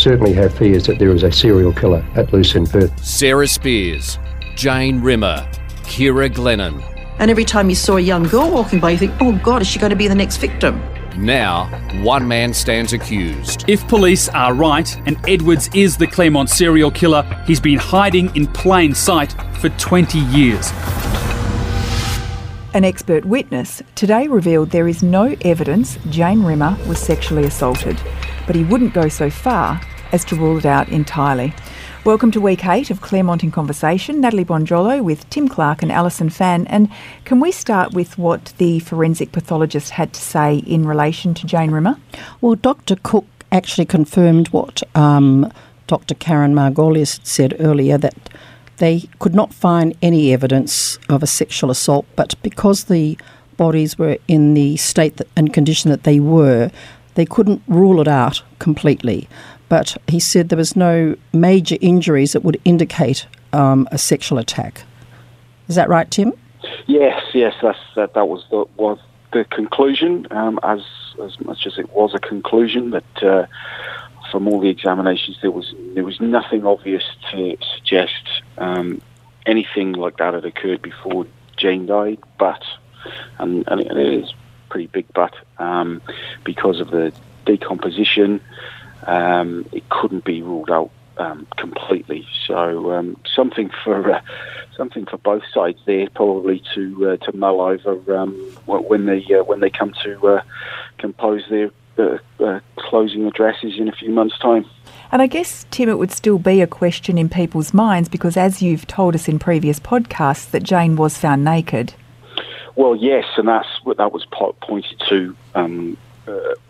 certainly have fears that there is a serial killer at loose in Perth. Sarah Spears, Jane Rimmer, Ciara Glennon. And every time you saw a young girl walking by, you think, oh God, is she going to be the next victim? Now, one man stands accused. If police are right and Edwards is the Claremont serial killer, he's been hiding in plain sight for 20 years. An expert witness today revealed there is no evidence Jane Rimmer was sexually assaulted, but he wouldn't go so far as to rule it out entirely. Welcome to Week 8 of Claremont in Conversation. Natalie Bonjolo with Tim Clarke and Alison Fan. And can we start with what the forensic pathologist had to say in relation to Jane Rimmer? Well, Dr Cook actually confirmed what Dr Karin Margolius had said earlier, that they could not find any evidence of a sexual assault, but because the bodies were in the state and condition that they were, they couldn't rule it out completely. But he said there was no major injuries that would indicate a sexual attack. Is that right, Tim? Yes, that was the conclusion, as much as it was a conclusion, that from all the examinations there was nothing obvious to suggest anything like that had occurred before Jane died, but, and it is pretty big but, because of the decomposition, it couldn't be ruled out completely. So something for both sides there, probably to mull over when they come to compose their closing addresses in a few months' time. And I guess, Tim, it would still be a question in people's minds because, as you've told us in previous podcasts, that Jane was found naked. Well, yes, and that was pointed to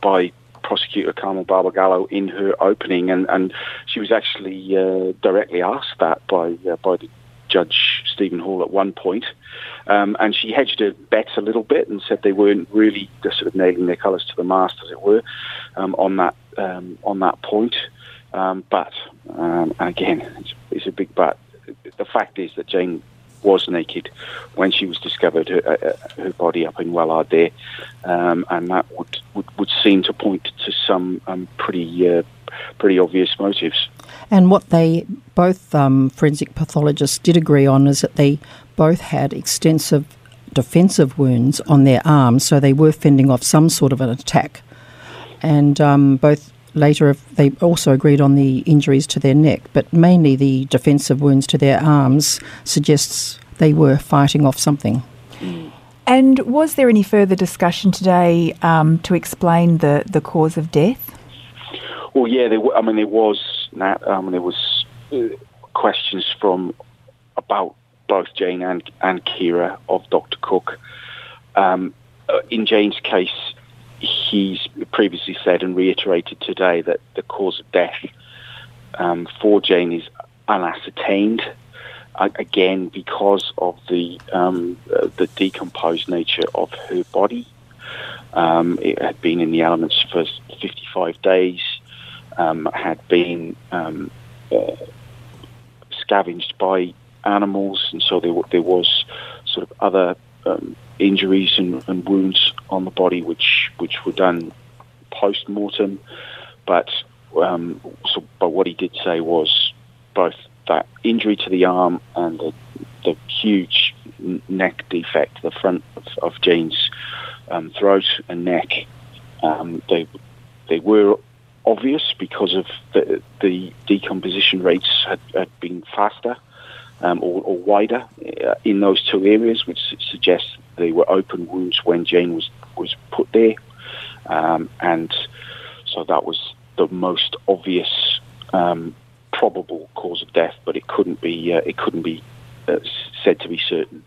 by Prosecutor Carmel Barbagallo in her opening, and she was actually directly asked that by the Judge Stephen Hall at one point, and she hedged her bets a little bit and said they weren't really sort of nailing their colours to the mast, as it were, on that point. But again, it's a big but. The fact is that Jane was naked when she was discovered, her body up in Wellard there, and that would seem to point to some pretty obvious motives. And what they both forensic pathologists did agree on is that they both had extensive defensive wounds on their arms, so they were fending off some sort of an attack. And both later they also agreed on the injuries to their neck, but mainly the defensive wounds to their arms suggests they were fighting off something. And was there any further discussion today to explain the cause of death? Well, yeah, there was questions from about both Jane and Ciara of Dr Cook. In Jane's case, he's previously said and reiterated today that the cause of death for Jane is unascertained, again because of the decomposed nature of her body. It had been in the elements for 55 days, had been scavenged by animals, and so there was sort of other injuries and wounds on the body which were done post-mortem, but what he did say was both that injury to the arm and the huge neck defect, the front of Jane's throat and neck, they were obvious because of the decomposition rates had been faster or wider in those two areas, which suggests they were open wounds when Jane was put there, and so that was the most obvious probable cause of death, but it couldn't be said to be certain.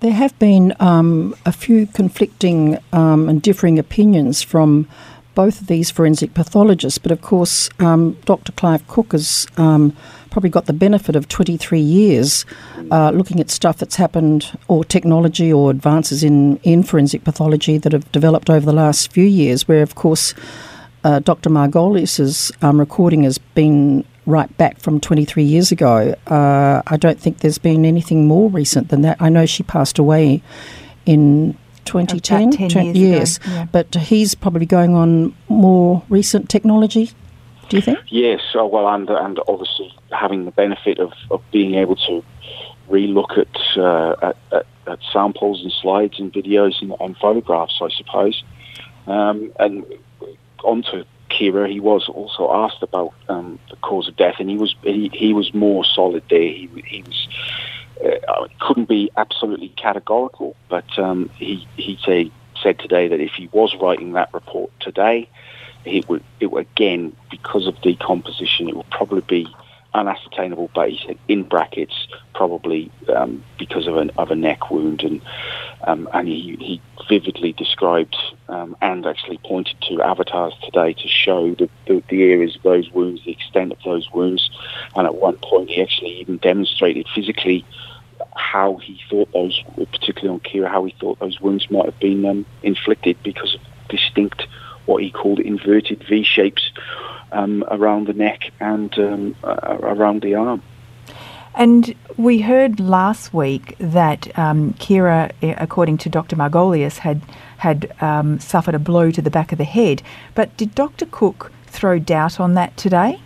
There have been a few conflicting and differing opinions from both of these forensic pathologists, but of course Dr Clive Cooke has probably got the benefit of 23 years looking at stuff that's happened, or technology or advances in forensic pathology that have developed over the last few years, where of course Dr Margolius's recording has been right back from 23 years ago. I don't think there's been anything more recent than that. I know she passed away in 2010, about 10 years ago. But he's probably going on more recent technology. do you think? Yes, oh, well, and obviously having the benefit of being able to relook at samples and slides and videos and photographs, I suppose. And on to Ciara, he was also asked about the cause of death, and he was more solid there. He was couldn't be absolutely categorical, but he said today that if he was writing that report today, it would again, because of decomposition, it would probably be unascertainable base, in brackets, probably because of a neck wound, and he vividly described and actually pointed to avatars today to show the areas of those wounds, the extent of those wounds, and at one point he actually even demonstrated physically how he thought those, particularly on Ciara, how he thought those wounds might have been inflicted because of distinct, what he called inverted V shapes around the neck and around the arm. And we heard last week that Ciara, according to Dr Margolius, had suffered a blow to the back of the head. But did Dr Cook throw doubt on that today?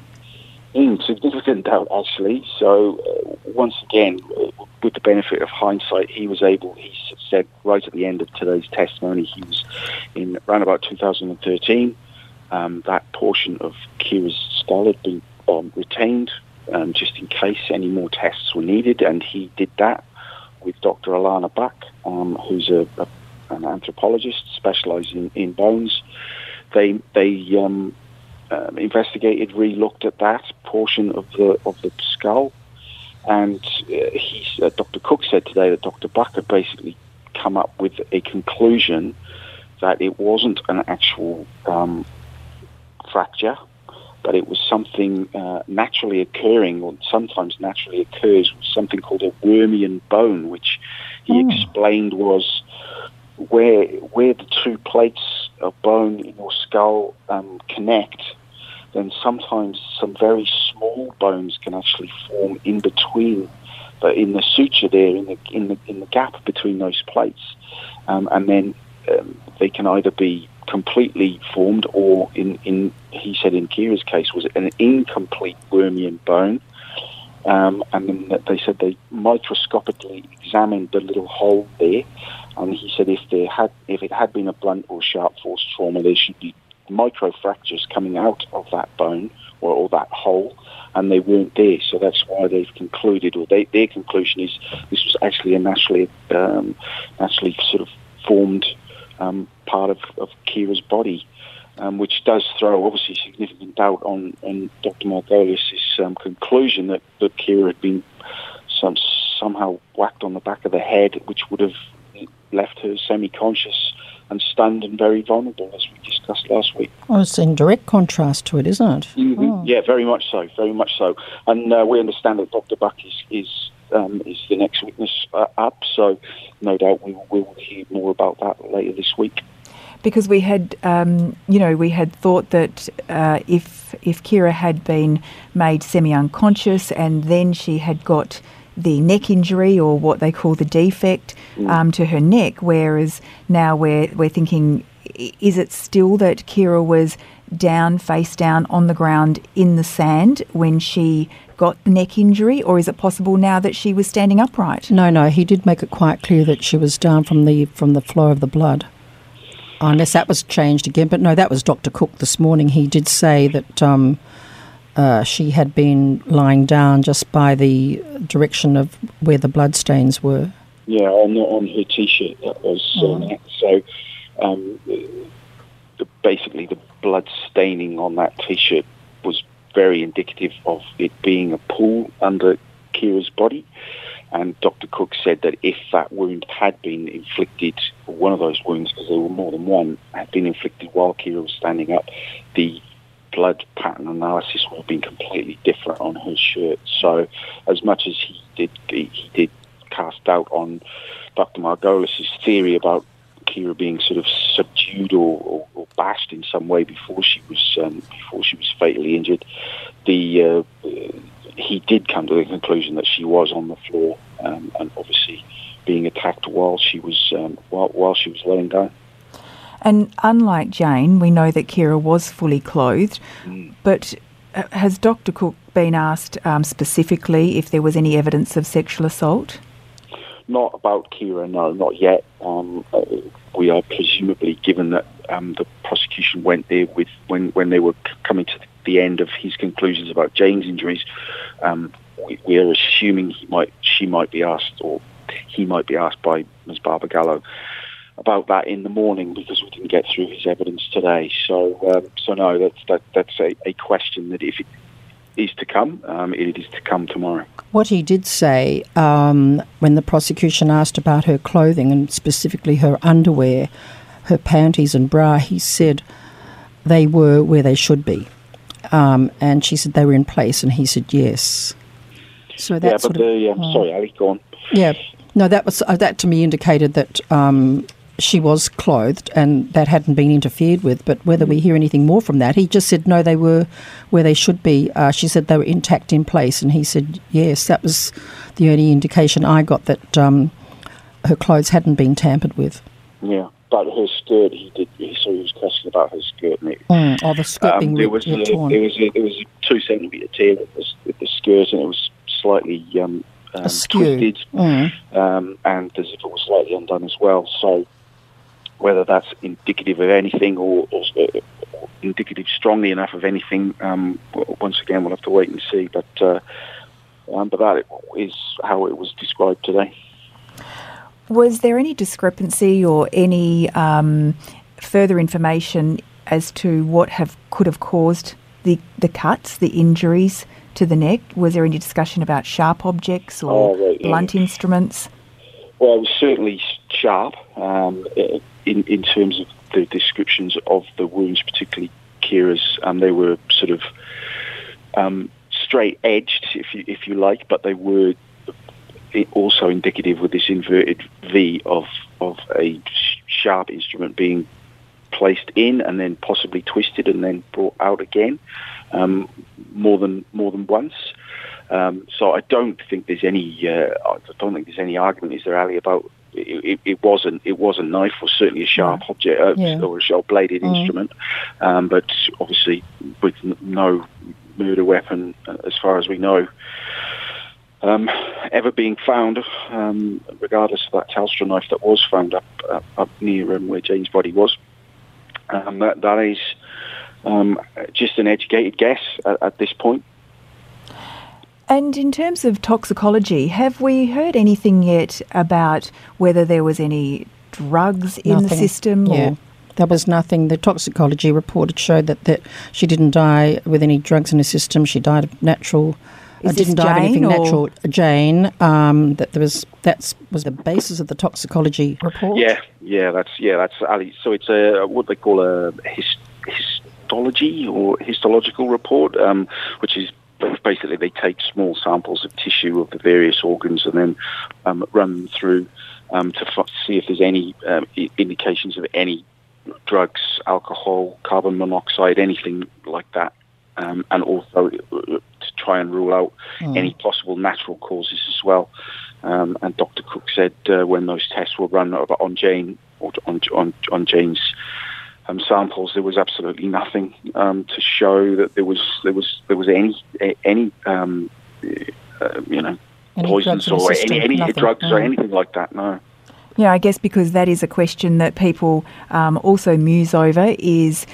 Significant doubt, actually. So once again, with the benefit of hindsight, he said right at the end of today's testimony, he was in around about 2013. That portion of Ciara's skull had been retained just in case any more tests were needed, and he did that with Dr Alana Buck, who's an anthropologist specialising in bones. They investigated, re-looked at that portion of the skull, and Dr Cook said today that Dr Buck had basically come up with a conclusion that it wasn't an actual fracture, but it was something naturally occurring, or sometimes naturally occurs, something called a wormian bone, which he explained was where the two plates of bone in your skull connect, then sometimes some very small bones can actually form in between, in the suture there, in the gap between those plates, and then they can either be completely formed, or he said in Ciara's case was an incomplete wormian bone, and then they said they microscopically examined the little hole there, and he said if it had been a blunt or sharp force trauma, there should be microfractures coming out of that bone or that hole, and they weren't there. So that's why they've concluded, or their conclusion is, this was actually a naturally sort of formed part of Ciara's body, which does throw obviously significant doubt on Dr Margolius' conclusion that Ciara had been somehow whacked on the back of the head, which would have left her semi-conscious and stunned and very vulnerable, as we discussed last week. Oh, it's in direct contrast to it, isn't it? Mm-hmm. Oh. Yeah, very much so, very much so. And we understand that Dr Buck is the next witness up, so no doubt we will hear more about that later this week. Because we had, we had thought that if Ciara had been made semi-unconscious and then she had got the neck injury, or what they call the defect, to her neck, whereas now we're thinking, is it still that Ciara was down, face down, on the ground in the sand when she got the neck injury, or is it possible now that she was standing upright? No, he did make it quite clear that she was down from the flow of the blood. Unless that was changed again, but no, that was Dr Cook this morning. He did say that she had been lying down just by the direction of where the blood stains were. Yeah, on her T-shirt that was. So basically the blood staining on that T-shirt was very indicative of it being a pool under Ciara's body. And Dr Cook said that if that wound had been inflicted, or one of those wounds, because there were more than one, had been inflicted while Ciara was standing up, the blood pattern analysis would have been completely different on her shirt. So as much as he did cast doubt on Dr Margolius' theory about Ciara being sort of subdued or bashed in some way before she was fatally injured, he did come to the conclusion that she was on the floor and obviously being attacked while she was laying down. And unlike Jane, we know that Ciara was fully clothed, but Has Dr Cooke been asked specifically if there was any evidence of sexual assault? Not about Ciara, no, not yet. We are presumably, given that the prosecution went there with when they were coming to the end of his conclusions about Jane's injuries, we are assuming she might be asked, or he might be asked by Ms Barbagallo about that in the morning, because we didn't get through his evidence today. So no, that's a question that, if it is to come, it is to come tomorrow. What he did say when the prosecution asked about her clothing, and specifically her underwear, her panties and bra, he said they were where they should be. And she said they were in place, and he said yes. So that's sorry, Ali, go on. Yeah, no, that was that to me indicated that she was clothed and that hadn't been interfered with. But whether we hear anything more from that, he just said, no, they were where they should be. She said they were intact in place, and he said yes. That was the only indication I got that her clothes hadn't been tampered with. Yeah, but her skirt, he was questioned about her skirt. And the skirt being torn. There was a 2 centimetre tear with the skirt, and it was slightly twisted, and the zipper was slightly undone as well. So whether that's indicative of anything or indicative strongly enough of anything, once again, we'll have to wait and see. But that is how it was described today. Was there any discrepancy or any further information as to what could have caused the cuts, the injuries to the neck? Was there any discussion about sharp objects or blunt instruments? Well, it was certainly sharp in terms of the descriptions of the wounds, particularly Ciara's. They were sort of straight edged, if you like, but they were also indicative with this inverted V of a sharp instrument being placed in and then possibly twisted and then brought out again more than once. So I don't think there's any argument, is there, Ali, about it was a knife, or certainly a sharp object, or a sharp-bladed instrument, but obviously with no murder weapon, as far as we know, ever being found, regardless of that Telstra knife that was found up near where Jane's body was. That is just an educated guess at this point. And in terms of toxicology, have we heard anything yet about whether there was any drugs in the system? Yeah, there was nothing. The toxicology report showed that she didn't die with any drugs in her system. She died of natural... I didn't die of anything natural, Jane. That was the basis of the toxicology report. Yeah, that's Ali. So it's a what they call a histology or histological report, which is basically they take small samples of tissue of the various organs and then run them through to see if there's any indications of any drugs, alcohol, carbon monoxide, anything like that. And also to try and rule out any possible natural causes as well. And Dr. Cooke said when those tests were run on Jane, or on Jane's samples, there was absolutely nothing to show that there was any poisons or any drugs or anything like that. No. Yeah, I guess because that is a question that people also muse over: is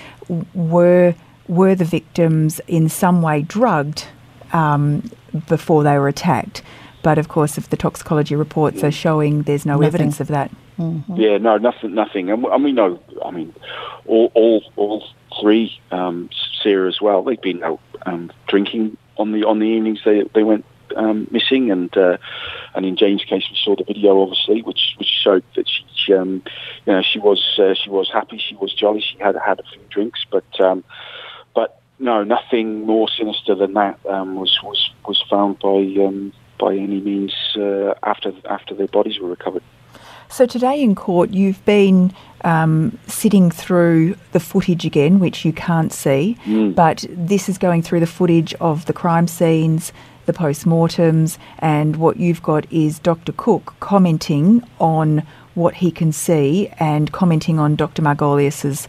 were the victims in some way drugged before they were attacked? But of course, if the toxicology reports are showing there's no evidence of that. Mm-hmm. Yeah, no, nothing. And we know, I mean, all three, Ciara as well, they'd been out drinking on the evenings they went missing. And in Jane's case, we saw the video, obviously, which showed that she she was happy, she was jolly, she had a few drinks, but no, nothing more sinister than that was found by any means after their bodies were recovered. So today in court, you've been sitting through the footage again, which you can't see, but this is going through the footage of the crime scenes, the post-mortems, and what you've got is Dr. Cooke commenting on what he can see and commenting on Dr. Margolius's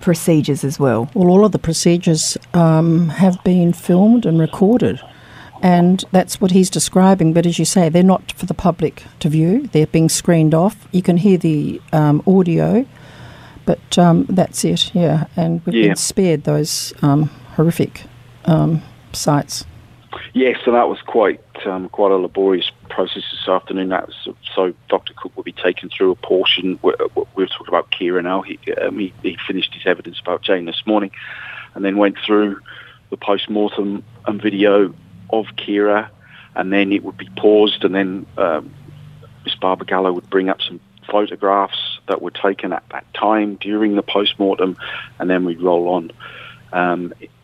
procedures as well? Well, all of the procedures have been filmed and recorded, and that's what he's describing. But as you say, they're not for the public to view. They're being screened off. You can hear the audio, but that's it, yeah. And we've been spared those horrific sites. Yes, so that was quite a laborious process this afternoon. That was, so Dr Cook will be taken through a portion. We were talking about Ciara now. He finished his evidence about Jane this morning and then went through the post-mortem and video of Ciara, and then it would be paused, and then Miss Barbagallo would bring up some photographs that were taken at that time during the post-mortem, and then we'd roll on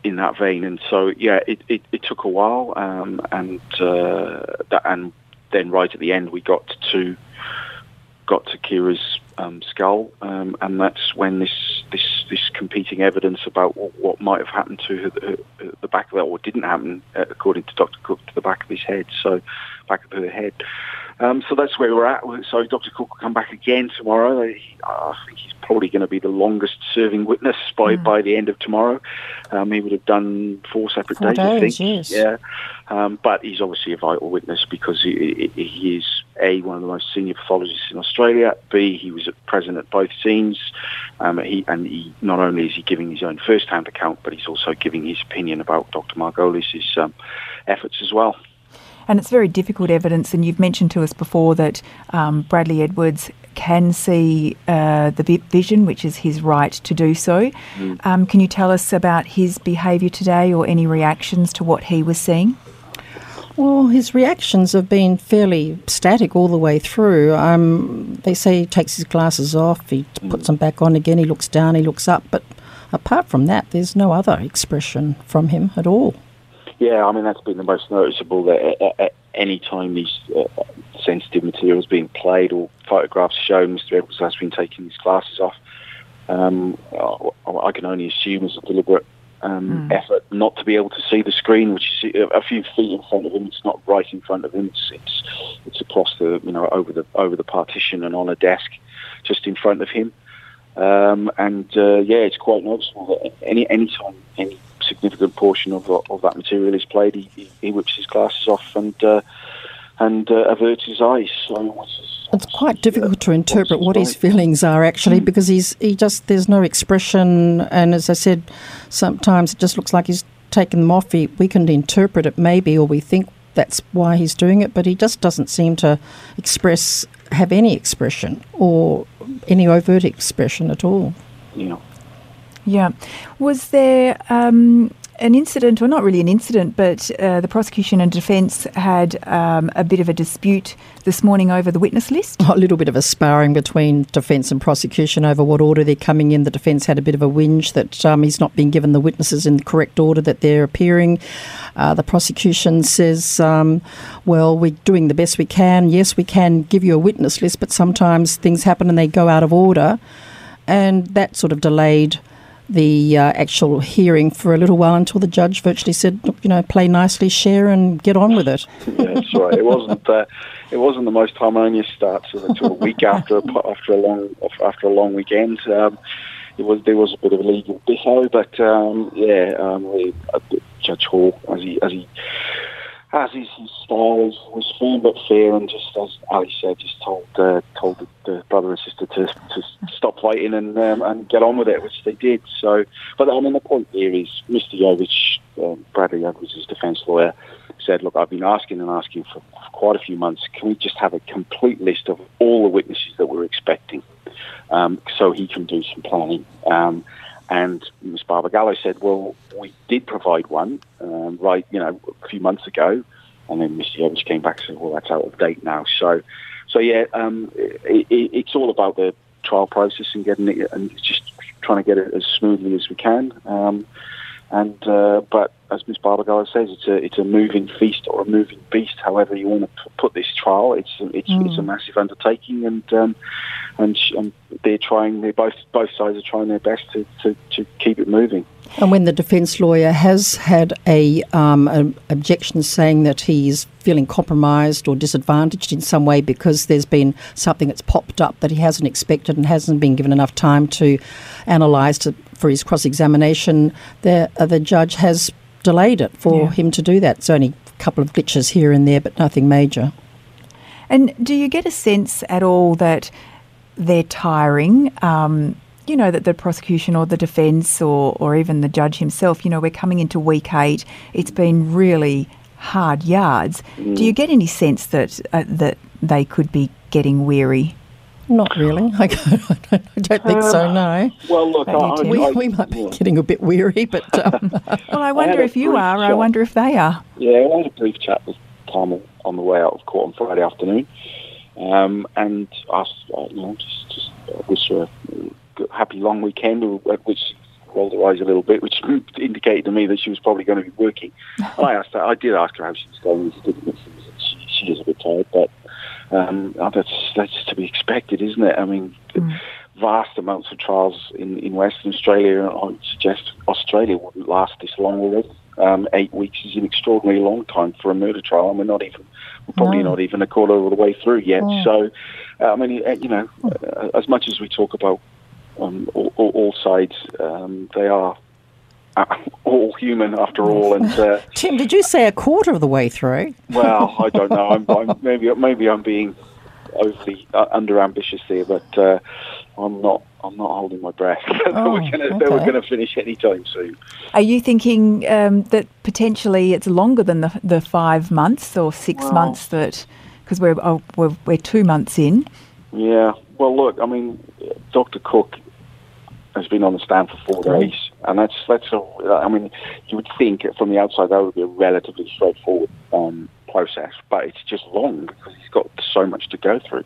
in that vein. And so, yeah, it took a while, and then right at the end we got to Ciara's skull, and that's when this competing evidence about what might have happened to the back of that, or didn't happen, according to Dr Cook, to the back of his head, so back of her head. So that's where we're at. So Dr Cook will come back again tomorrow. I think he's probably going to be the longest serving witness by the end of tomorrow. He would have done four days, I think. Yes. Yeah. But he's obviously a vital witness because he is, A, one of the most senior pathologists in Australia. B, he was present at both scenes. He not only is he giving his own first-hand account, but he's also giving his opinion about Dr Margolius' efforts as well. And it's very difficult evidence, and you've mentioned to us before that Bradley Edwards can see the vision, which is his right to do so. Mm. Can you tell us about his behaviour today or any reactions to what he was seeing? Well, his reactions have been fairly static all the way through. They say he takes his glasses off, he puts them back on again, he looks down, he looks up. But apart from that, there's no other expression from him at all. Yeah, I mean, that's been the most noticeable, that at any time these sensitive materials being played or photographs shown, Mr Edwards has been taking his glasses off. I can only assume it's a deliberate effort not to be able to see the screen, which is a few feet in front of him. It's not right in front of him. It's across the, over the partition and on a desk just in front of him. It's quite noticeable that any time significant portion of that material is played, he whips his glasses off and averts his eyes. So it's quite difficult to interpret what his feelings are actually, because he just there's no expression, and as I said, sometimes it just looks like he's taken them off. We can interpret it maybe, or we think that's why he's doing it, but he just doesn't seem to have any expression or any overt expression at all. Yeah. Yeah. Was there an incident, or not really an incident, but the prosecution and defence had a bit of a dispute this morning over the witness list? A little bit of a sparring between defence and prosecution over what order they're coming in. The defence had a bit of a whinge that he's not being given the witnesses in the correct order that they're appearing. The prosecution says, well, we're doing the best we can. Yes, we can give you a witness list, but sometimes things happen and they go out of order. And that sort of delayed the actual hearing for a little while, until the judge virtually said, look, play nicely, share and get on with it. Yeah, that's right. It wasn't the most harmonious start to a week after a long weekend. There was a bit of a legal bickering, but Judge Hall, as is his style, was firm but fair, and just as Ali said, just told the brother and sister to stop fighting and get on with it, which they did. So, but I mean, the point here is Mr Yovich, Bradley Edwards' defence lawyer, said, look, I've been asking for quite a few months, can we just have a complete list of all the witnesses that we're expecting, so he can do some planning. And Ms Barbagallo said, well, we did provide one, a few months ago. And then Mr Yovich came back and said, well, that's out of date now. So it's all about the trial process and getting it, and just trying to get it as smoothly as we can. But as Ms Barbagallo says, it's a moving feast or a moving beast, however you want to put this trial. It's a massive undertaking, and and they're trying. Both sides are trying their best to keep it moving. And when the defence lawyer has had an objection saying that he's feeling compromised or disadvantaged in some way because there's been something that's popped up that he hasn't expected and hasn't been given enough time to analyse for his cross-examination, the judge has delayed it for him to do that. It's only a couple of glitches here and there, but nothing major. And do you get a sense at all that they're tiring, that the prosecution or the defence or even the judge himself, we're coming into week 8, it's been really hard yards. Mm. Do you get any sense that they could be getting weary? Not really. I don't think so, no. Well, look, we might be getting a bit weary, but... well, I wonder if you are, chat. I wonder if they are. Yeah, I had a brief chat with Carmel on the way out of court on Friday afternoon, and asked, just wish her a happy long weekend, at which she rolled her eyes a little bit, which indicated to me that she was probably going to be working. I did ask her how she was going. She is a bit tired, but that's to be expected, isn't it? I mean, vast amounts of trials in Western Australia, I would suggest Australia wouldn't last this long already. 8 weeks is an extraordinarily long time for a murder trial, and we're probably not even a quarter of the way through yet. Yeah. So, as much as we talk about all sides, they are all human after all. And Tim, did you say a quarter of the way through? Well, I don't know. I'm maybe I'm being overly under ambitious there, but I'm not holding my breath. We're going to finish any time soon. Are you thinking that potentially it's longer than the 5 months or six months that, because we're 2 months in? Yeah. Well, look, I mean, Dr. Cook has been on the stand for 4 days, and that's you would think from the outside that would be a relatively straightforward process, but it's just long because he's got so much to go through.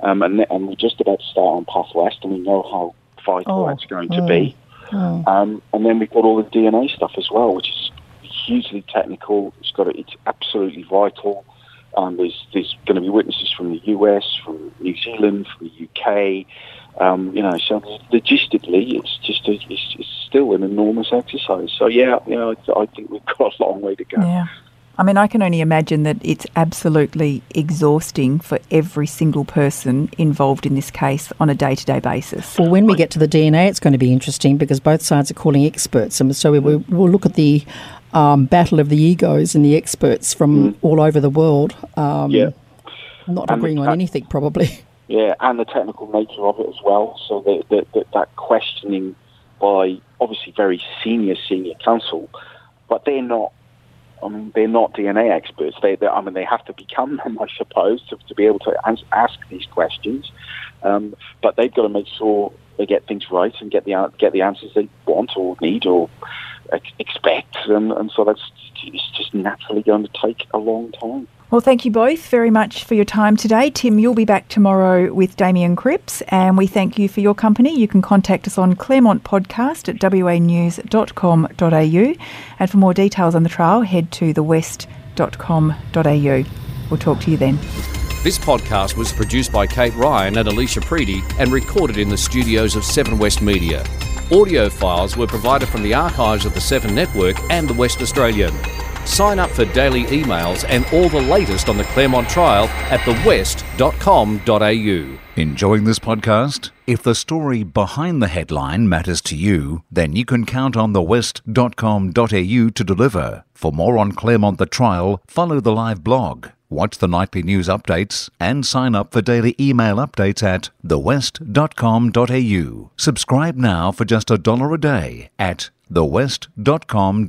And we're just about to start on Path West, and we know how vital that's going to be. Mm. And then we've got all the DNA stuff as well, which is hugely technical. It's absolutely vital. There's going to be witnesses from the US, from New Zealand, from the UK. So logistically, it's still an enormous exercise. So I think we've got a long way to go. Yeah. I mean, I can only imagine that it's absolutely exhausting for every single person involved in this case on a day-to-day basis. Well, when we get to the DNA, it's going to be interesting because both sides are calling experts. And so we'll look at the battle of the egos and the experts from all over the world, not agreeing on anything probably. Yeah, and the technical nature of it as well. So that questioning by obviously very senior counsel, but they're not DNA experts. They have to become them, I suppose, to be able to ask these questions. But they've got to make sure they get things right and get the answers they want or need or expect. And so it's just naturally going to take a long time. Well, thank you both very much for your time today. Tim, you'll be back tomorrow with Damien Cripps, and we thank you for your company. You can contact us on Claremont Podcast at wanews.com.au, and for more details on the trial, head to thewest.com.au. We'll talk to you then. This podcast was produced by Kate Ryan and Alicia Preedy and recorded in the studios of 7 West Media. Audio files were provided from the archives of the 7 Network and the West Australian. Sign up for daily emails and all the latest on the Claremont trial at thewest.com.au. Enjoying this podcast? If the story behind the headline matters to you, then you can count on thewest.com.au to deliver. For more on Claremont the trial, follow the live blog, watch the nightly news updates, and sign up for daily email updates at thewest.com.au. Subscribe now for just $1 a day at thewest.com.au.